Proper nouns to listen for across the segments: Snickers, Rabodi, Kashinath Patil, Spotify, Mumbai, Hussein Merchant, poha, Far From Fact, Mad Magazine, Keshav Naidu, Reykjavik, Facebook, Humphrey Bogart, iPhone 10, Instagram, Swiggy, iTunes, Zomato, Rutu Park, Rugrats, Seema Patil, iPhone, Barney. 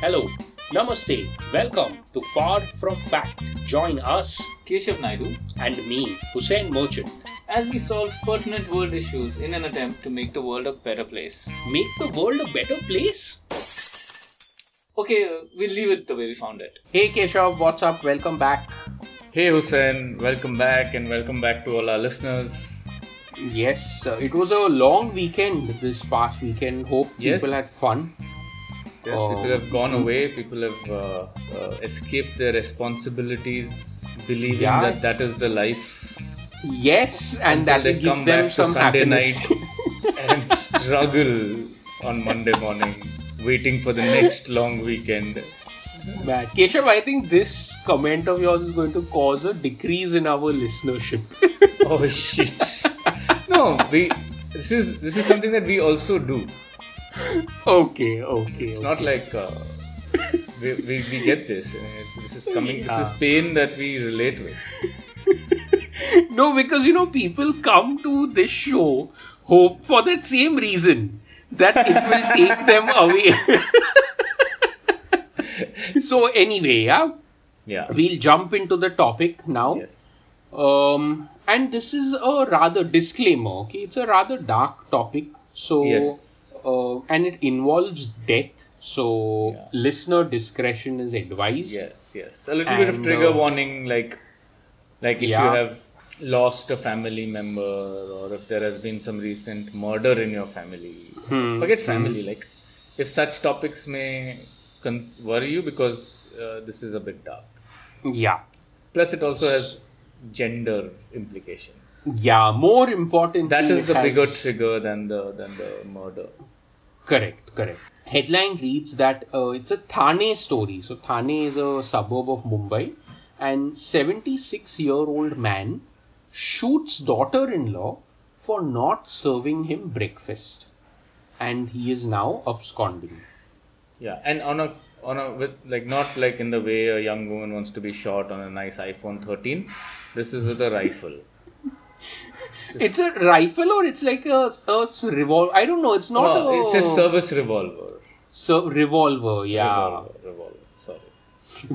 Hello, Namaste, welcome to Far From Fact. Join us, Keshav Naidu and me, Hussein Merchant, as we solve pertinent world issues in an attempt to make the world a better place. Make the world a better place? Okay, we'll leave it the way we found it. Hey Keshav, what's up? Welcome back. Hey Hussein, welcome back, and welcome back to all our listeners. Yes, it was a long weekend this past weekend. Hope people had fun. Yes, people have gone away. People have escaped their responsibilities, believing that is the life. Yes, and that will give them some happiness. They come back to Sunday night and struggle on Monday morning, waiting for the next long weekend. Man, Keshav, I think this comment of yours is going to cause a decrease in our listenership. Oh shit. No, this is something that we also do. Okay. It's not like we get this. This is pain that we relate with. No, because people come to this show hope for that same reason, that it will take them away. So anyway, we'll jump into the topic now. Yes. And this is a rather disclaimer, okay? It's a rather dark topic, so and it involves death, so listener discretion is advised. Yes, a little bit of trigger warning, like if you have lost a family member, or if there has been some recent murder in your family, forget family, like if such topics may worry you, because this is a bit dark. Yeah. Plus it also has gender implications. Yeah, more important. That is the bigger trigger than the murder. Correct. Headline reads that it's a Thane story. So Thane is a suburb of Mumbai, and 76-year-old man shoots daughter-in-law for not serving him breakfast, and he is now absconding. Yeah, and not like in the way a young woman wants to be shot on a nice iPhone 13. This is with a rifle. It's a rifle, or it's like a revolver? I don't know. It's not it's a service revolver. So revolver, yeah. Revolver. Sorry.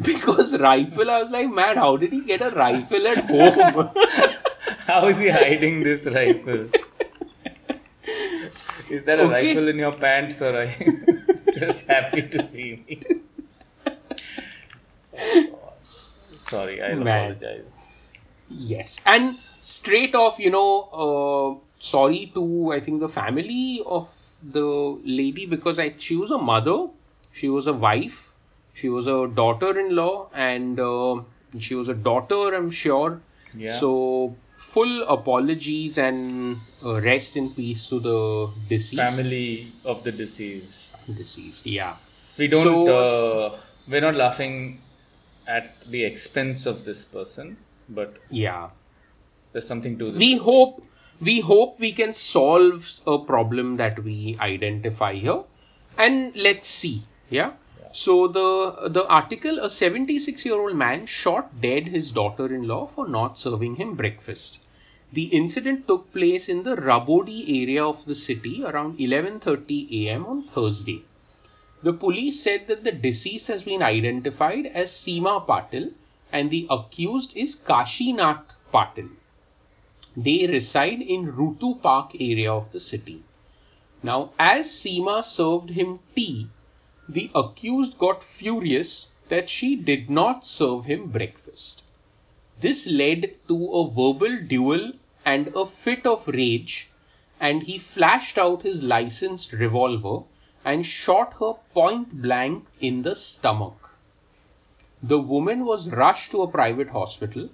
Because rifle, I was like, man, how did he get a rifle at home? How is he hiding this rifle? Is that a rifle in your pants, or are you just happy to see me? Sorry, I apologize. Yes, and straight off, sorry to, I think, the family of the lady, because she was a mother, she was a wife, she was a daughter-in-law, and she was a daughter, I'm sure. Yeah. So, full apologies and rest in peace to the deceased. Family of the deceased, yeah. We're not laughing at the expense of this person, but there's something to this. We hope we can solve a problem that we identify here, and let's see. Yeah. So the article: a 76-year-old man shot dead his daughter-in-law for not serving him breakfast. The incident took place in the Rabodi area of the city around 11:30 a.m. on Thursday. The police said that the deceased has been identified as Seema Patil, and the accused is Kashinath Patil. They reside in Rutu Park area of the city. Now, as Seema served him tea, the accused got furious that she did not serve him breakfast. This led to a verbal duel and a fit of rage, and he flashed out his licensed revolver and shot her point blank in the stomach. The woman was rushed to a private hospital.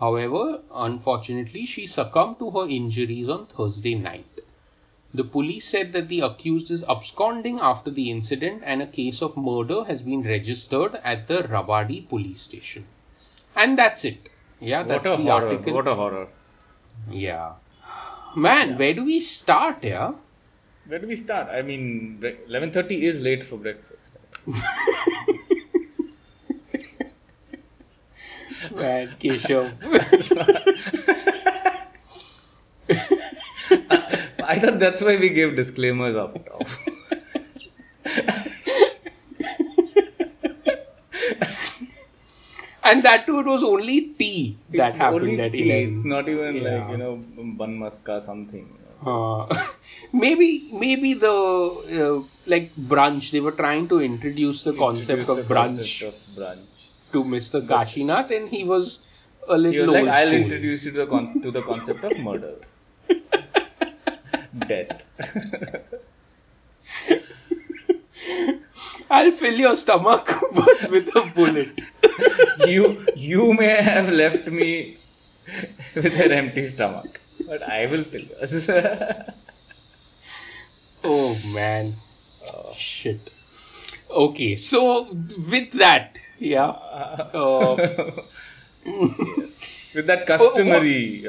However, unfortunately, she succumbed to her injuries on Thursday night. The police said that the accused is absconding after the incident, and a case of murder has been registered at the Rabadi police station. And that's it. Yeah, that's the article. What a horror. Yeah. Man, where do we start, yeah? Where do we start? I mean, 11:30 is late for breakfast. Man, Keshav. I thought that's why we gave disclaimers up top. And that too, it was only tea that it's happened at 11. It's not even like, bun maska something. Maybe the like brunch. They were trying to introduce the concept of brunch to Mr. Kashinath, and he was a little old school. I'll introduce you to the concept of murder, death. I'll fill your stomach but with a bullet. You may have left me with an empty stomach, but I will fill yours. Oh man. Oh. Shit. Okay, so with that, yes. With that customary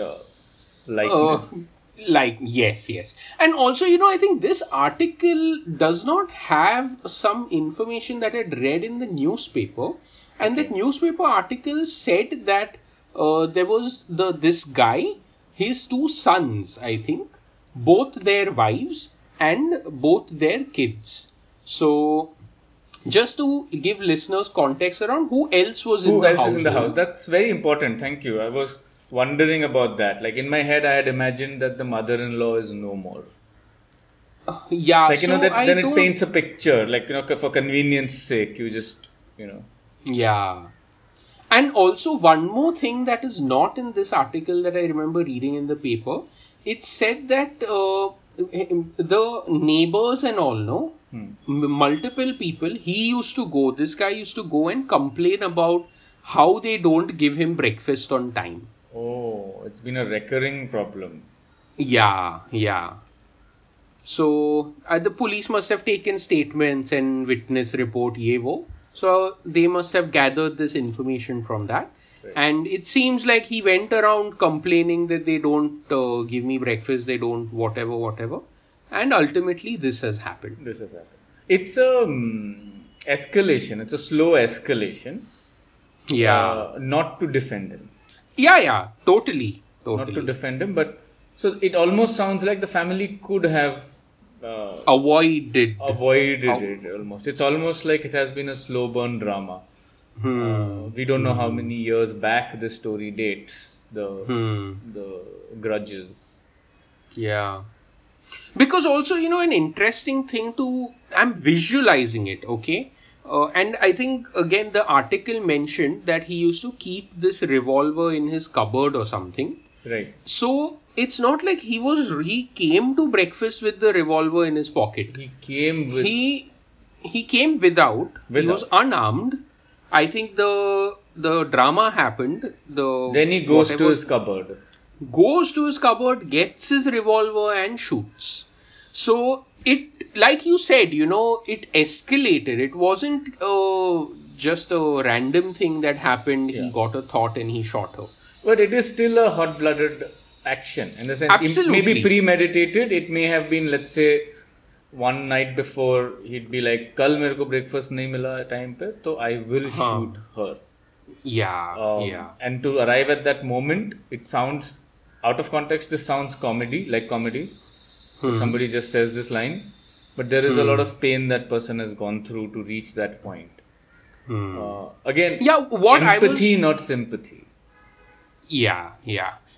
likeness. Yes. And also, I think this article does not have some information that I'd read in the newspaper. And that newspaper article said that there was this guy, his two sons, I think, both their wives and both their kids. So, just to give listeners context around who else was in the house. That's very important. Thank you. I was wondering about that. Like, in my head, I had imagined that the mother-in-law is no more. Then it paints a picture. Like, for convenience sake, you just, Yeah. And also, one more thing that is not in this article that I remember reading in the paper. It said that the neighbors and all, multiple people, this guy used to go and complain about how they don't give him breakfast on time. Oh, it's been a recurring problem. Yeah. So, the police must have taken statements and witness report, yevo. So, they must have gathered this information from that. Right. And it seems like he went around complaining that they don't give me breakfast, they don't whatever. And ultimately, this has happened. It's a escalation. It's a slow escalation. Yeah. Not to defend him. Yeah, totally. Not to defend him, but so it almost sounds like the family could have avoided it almost. It's almost like it has been a slow burn drama. We don't know how many years back this story dates, the grudges. Yeah. Because also, an interesting thing I'm visualizing it, okay? And I think, again, the article mentioned that he used to keep this revolver in his cupboard or something. Right. So, it's not like he came to breakfast with the revolver in his pocket. He came without. He was unarmed. I think the drama happened. Then he goes to his cupboard, gets his revolver and shoots. So, it, like you said, it escalated. It wasn't just a random thing that happened. Yeah. He got a thought and he shot her. But it is still a hot-blooded action. In the sense, absolutely. It may be premeditated. It may have been, let's say, one night before, he'd be like, "Kal mere ko breakfast nahi mila time pe, to I will shoot her." Yeah, yeah. And to arrive at that moment, it sounds, out of context, this sounds comedy. Somebody just says this line, but there is a lot of pain that person has gone through to reach that point. Again, not sympathy. Yeah.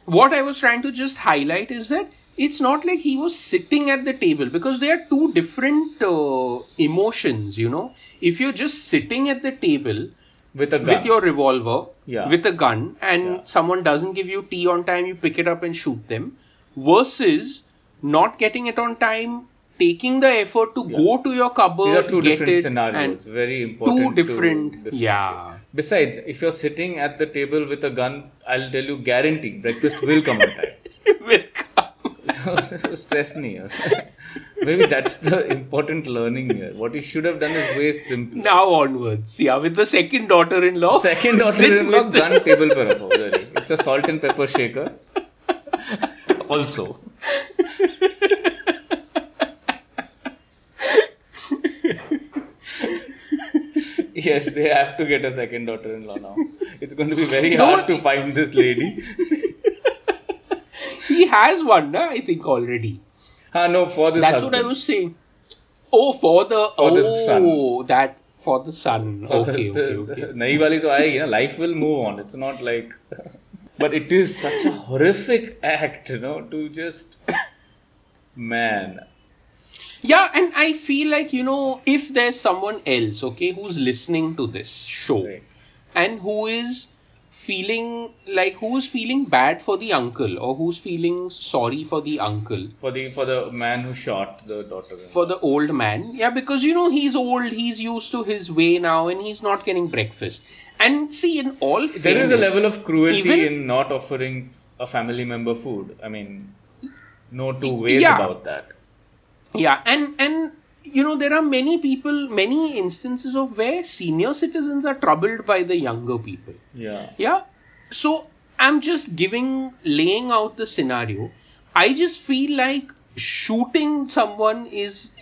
What I was trying to just highlight is that it's not like he was sitting at the table, because there are two different emotions, If you're just sitting at the table with a gun, with your revolver, with a gun, and someone doesn't give you tea on time, you pick it up and shoot them, versus not getting it on time, taking the effort to go to your cupboard. These are two different scenarios. Very important. Two different. Yeah. Besides, if you're sitting at the table with a gun, I'll tell you, guaranteed, breakfast will come on time. Will come. So stress nahi. Maybe that's the important learning here. What you should have done is way simpler. Now onwards, with the second daughter-in-law. Gun table par rakho. It's a salt and pepper shaker. Also. Yes, they have to get a second daughter-in-law now. It's going to be very hard to find this lady. He has one, I think, already. No, for this husband. That's what I was saying. Oh, for the son. For the sun. Okay. नई वाली तो आएगी ना. Life will move on. It's not like. But it is such a horrific act, you know, to just. Man. Yeah, and I feel like, you know, if there's someone else, okay, who's listening to this show, right, and who's feeling bad for the uncle, or who's feeling sorry for the uncle, for the man who shot the daughter, for the old man, yeah, because, you know, he's old, he's used to his way now, and he's not getting breakfast. And see, in all fairness, there is a level of cruelty in not offering a family member food. I mean, no two ways about that. Yeah, and you know, there are many instances of where senior citizens are troubled by the younger people. Yeah. So I'm just laying out the scenario. I just feel like shooting someone is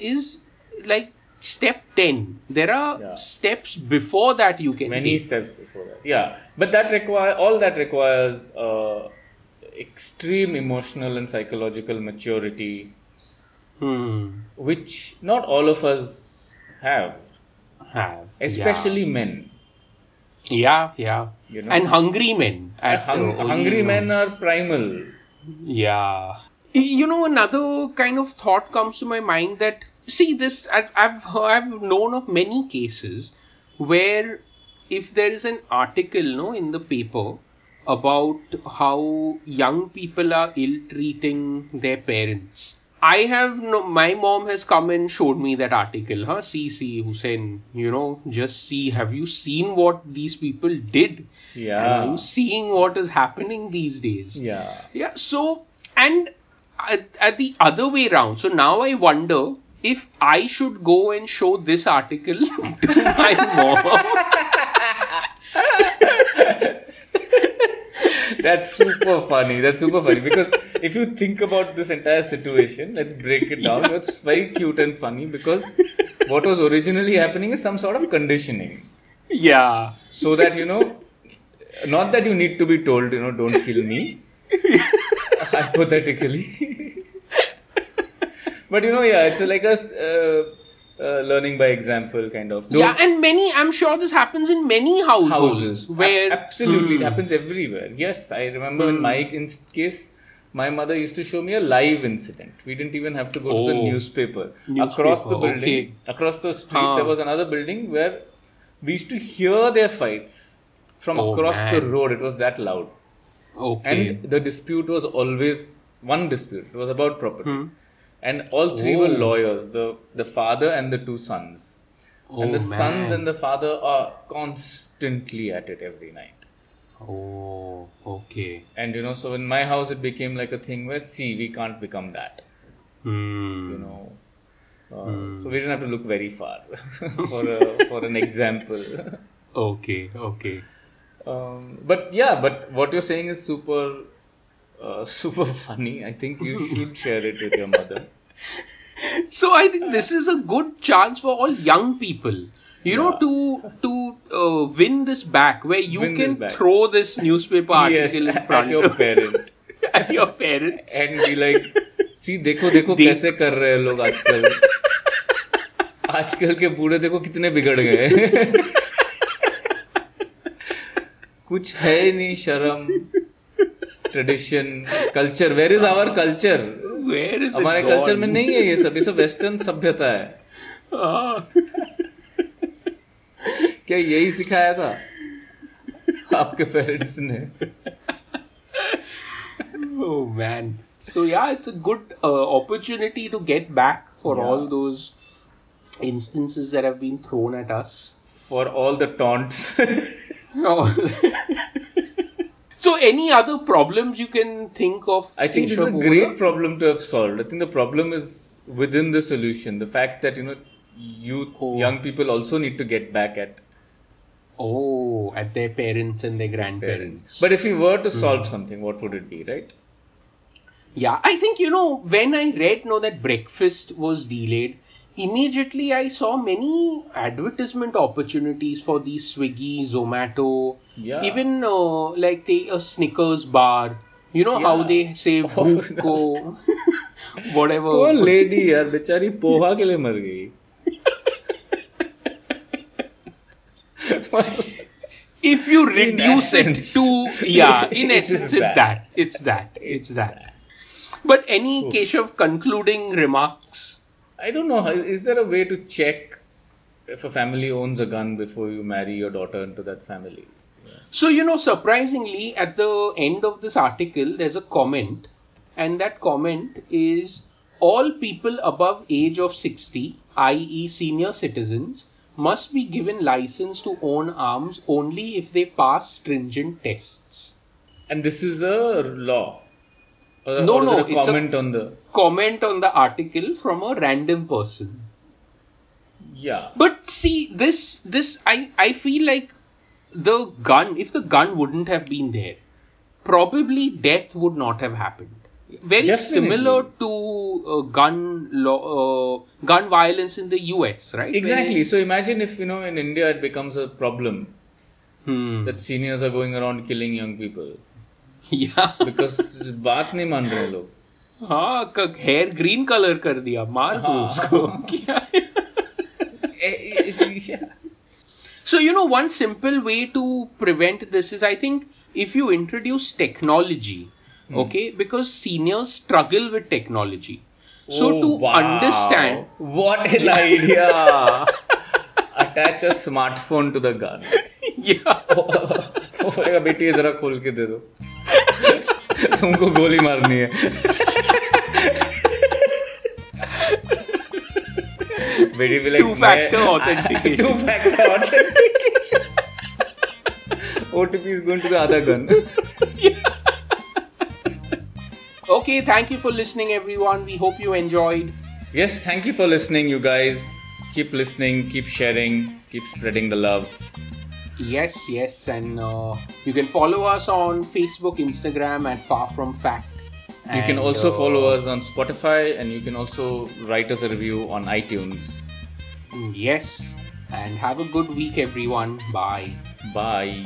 like step 10. There are steps before that you can. Many steps before that. Yeah, but that requires extreme emotional and psychological maturity. Which not all of us have, especially men. Yeah. You know? And hungry men. Hungry men are primal. Yeah. You know, another kind of thought comes to my mind that, see, this, I've known of many cases where if there is an article, no, in the paper about how young people are ill-treating their parents. My mom has come and showed me that article, huh? See, Hussein, you know, just see, have you seen what these people did? Yeah. And are you seeing what is happening these days? Yeah. So, and at the other way around, so now I wonder if I should go and show this article to my mom. That's super funny because if you think about this entire situation, let's break it down. Yeah. It's very cute and funny because what was originally happening is some sort of conditioning. Yeah. So that, you know, not that you need to be told, you know, don't kill me, hypothetically. But, you know, yeah, it's like a... learning by example kind of. And many, I'm sure this happens in many houses where absolutely it happens everywhere. Yes, I remember in my case, my mother used to show me a live incident. We didn't even have to go to the newspaper. Across the building, across the street, there was another building where we used to hear their fights from across the road. It was that loud. Okay. And the dispute was always one dispute. It was about property. And all three were lawyers, the father and the two sons. Sons and the father are constantly at it every night. Oh, okay. And, you know, so in my house it became like a thing where, see, we can't become that. You know. So we didn't have to look very far for an example. Okay. But what you're saying is super funny. I think you should share it with your mother. So I think this is a good chance for all young people, you know, to win this back, where you can throw this newspaper article in front of your parent. At your parents. And be like, see, देखो कैसे कर रहे हैं लोग आजकल. आजकल के बूढ़े देखो कितने बिगड़ गए. कुछ है नहीं शर्म. Tradition, culture. Where is our culture? Where is it? हमारे culture में नहीं है ये सब Western सभ्यता है. क्या यही सिखाया था आपके parents ने? Oh man. So yeah, it's a good opportunity to get back for all those instances that have been thrown at us. For all the taunts. No. So, any other problems you can think of? I think this is a great problem to have solved. I think the problem is within the solution. The fact that, you know, young people also need to get back at their parents and their grandparents. But if we were to solve something, what would it be, right? Yeah, I think, you know, when I read that breakfast was delayed, immediately I saw many advertisement opportunities for these Swiggy, Zomato, even like a Snickers bar. You know how they say bhukko, whatever. Poor lady, yaar, bechari poha ke liye mar gayi. If you reduce it to, yeah, in essence, it's that. But any Keshav concluding remarks? I don't know. Is there a way to check if a family owns a gun before you marry your daughter into that family? Yeah. So, surprisingly, at the end of this article, there's a comment. And that comment is, all people above age of 60, i.e. senior citizens, must be given license to own arms only if they pass stringent tests. And this is a law? It's a comment on the article from a random person. Yeah. But see, this I feel like if the gun wouldn't have been there, probably death would not have happened. Very Definitely. Similar to gun violence in the US, right? Exactly. So imagine if, in India it becomes a problem that seniors are going around killing young people. Yeah. Because baat nahi maan rahe log. Haan, hair green color kar diya. Maar do usko. So, one simple way to prevent this is, I think, if you introduce technology, okay, because seniors struggle with technology. So, understand... What an idea! Attach a smartphone to the gun. Yeah. बेटी जरा खोल के दे दो तुमको गोली मारनी है बेटी भी two-factor authentication OTP is going to the other gun. Okay, thank you for listening, everyone. We hope you enjoyed. Yes, thank you for listening, you guys. Keep listening, keep sharing, keep spreading the love. Yes, and you can follow us on Facebook, Instagram at Far From Fact. And you can also follow us on Spotify, and you can also write us a review on iTunes. Yes, and have a good week, everyone. Bye.